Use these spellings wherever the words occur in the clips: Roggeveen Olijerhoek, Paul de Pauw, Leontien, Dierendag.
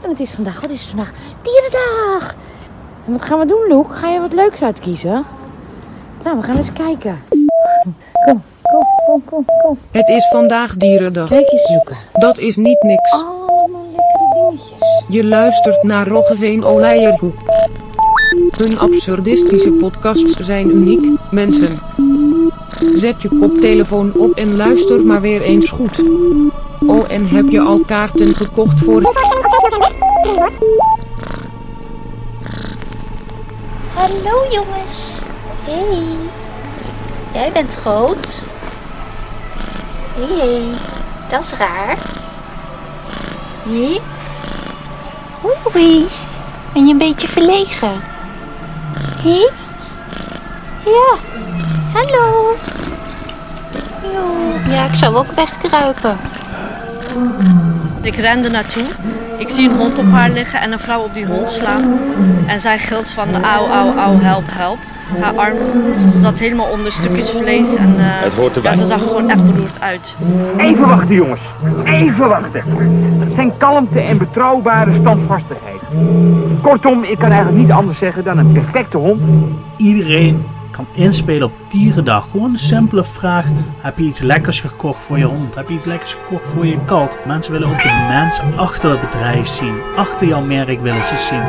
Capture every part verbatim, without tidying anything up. En het is vandaag, wat is het vandaag? Dierendag! En wat gaan we doen, Loek? Ga je wat leuks uitkiezen? Nou, we gaan eens kijken. Kom, kom, kom, kom, kom. Het is vandaag Dierendag. Kijk eens, Loek. Dat is niet niks. Allemaal lekkere dingetjes. Je luistert naar Roggeveen Olijerhoek. Hun absurdistische podcasts zijn uniek, mensen. Zet je koptelefoon op en luister maar weer eens goed. Oh, en heb je al kaarten gekocht voor... Hallo jongens. Hey. Jij bent groot. Hey, dat is raar. Hey. Oei. Ben je een beetje verlegen? Hé? Ja. Hallo. Ja, ik zou ook wegkruipen. Ik rende naartoe. Ik zie een hond op haar liggen en een vrouw op die hond slaan. En zij gilt van au, au, au, help, help. Haar arm zat helemaal onder stukjes vlees en uh, het hoort erbij. Ja, ze zag er gewoon echt beroerd uit. Even wachten jongens, even wachten. Het zijn kalmte en betrouwbare standvastigheid. Kortom, ik kan eigenlijk niet anders zeggen dan een perfecte hond. Iedereen kan inspelen op Dierendag. Gewoon een simpele vraag. Heb je iets lekkers gekocht voor je hond? Heb je iets lekkers gekocht voor je kat? Mensen willen ook de mens achter het bedrijf zien. Achter jouw merk willen ze zien.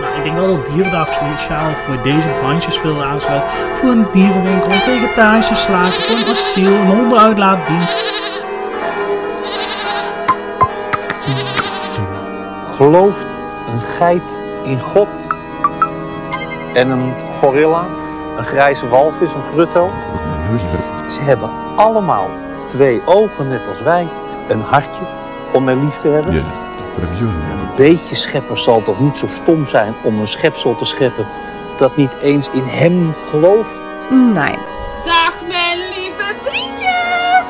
Nou, ik denk wel dat Dierendag speciaal voor deze branches veel aansluit. Voor een dierenwinkel, een vegetarische slager, voor een asiel, een hondenuitlaatdienst. Gelooft een geit in God en een gorilla, een grijze walvis, een grutto. Ze hebben allemaal twee ogen, net als wij, een hartje om er lief te hebben. Een beetje schepper zal toch niet zo stom zijn om een schepsel te scheppen dat niet eens in hem gelooft? Nee. Dag mijn lieve vriendjes!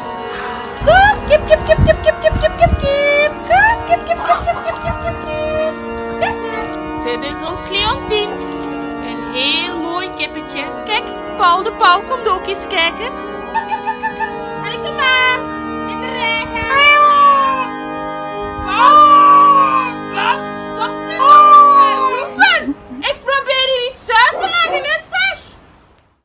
Kom, kip, kip, kip, kip, kip, kip, kip, kip, kip, kom, kip, kip, kip, kip, kip, kip, kip, kip. Kijk eens. Dit is ons Leontien. Een heel mooi kippetje. Kijk, Paul de Pauw komt ook eens kijken. Kom, kom, kom, kom, kom. Allee, kom maar. In de regen.